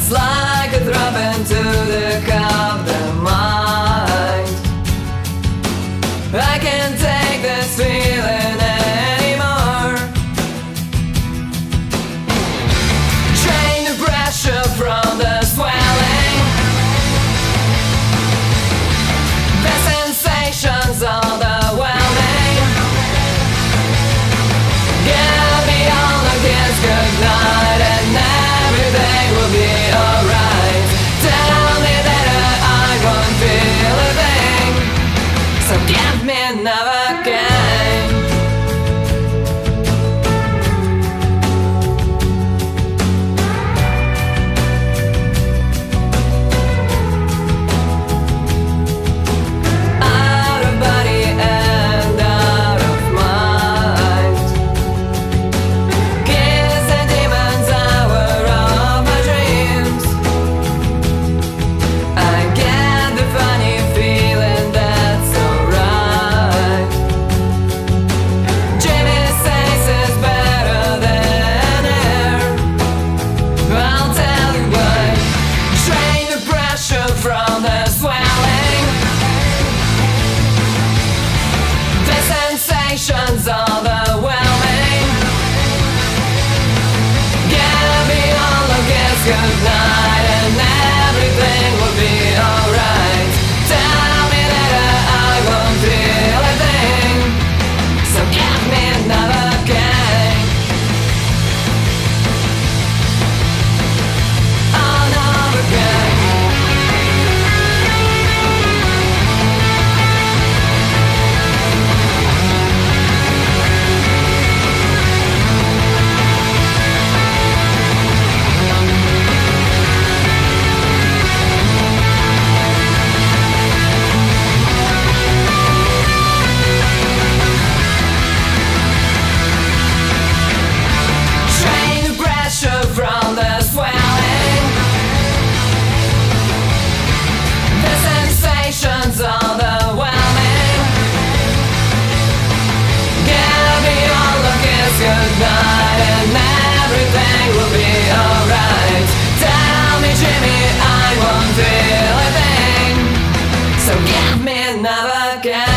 It's like a drop into the cup, the mind. I can't take this feeling anymore. Drain the pressure from the swelling, the sensations all the overwhelming. Get beyond like this good night and everything will be alright. Tell me that I won't feel a thing, so give me another game. Out of body and out of mind, kiss the demons hour of my dreams. I get the funny feeling that's alright. Jimmy says it's better than air. I'll tell you why. Drain the pressure from the swelling, the sensations all overwhelming. Get beyond like it's good night and everything will be alright. Tell me that I won't feel a thing, so give me another game. Another game. Drain the pressure from the swelling, the sensations overwhelming. Get beyond the kiss goodnight and everything will be alright. Tell me, Jimmy, I won't feel a thing, so give me another kiss.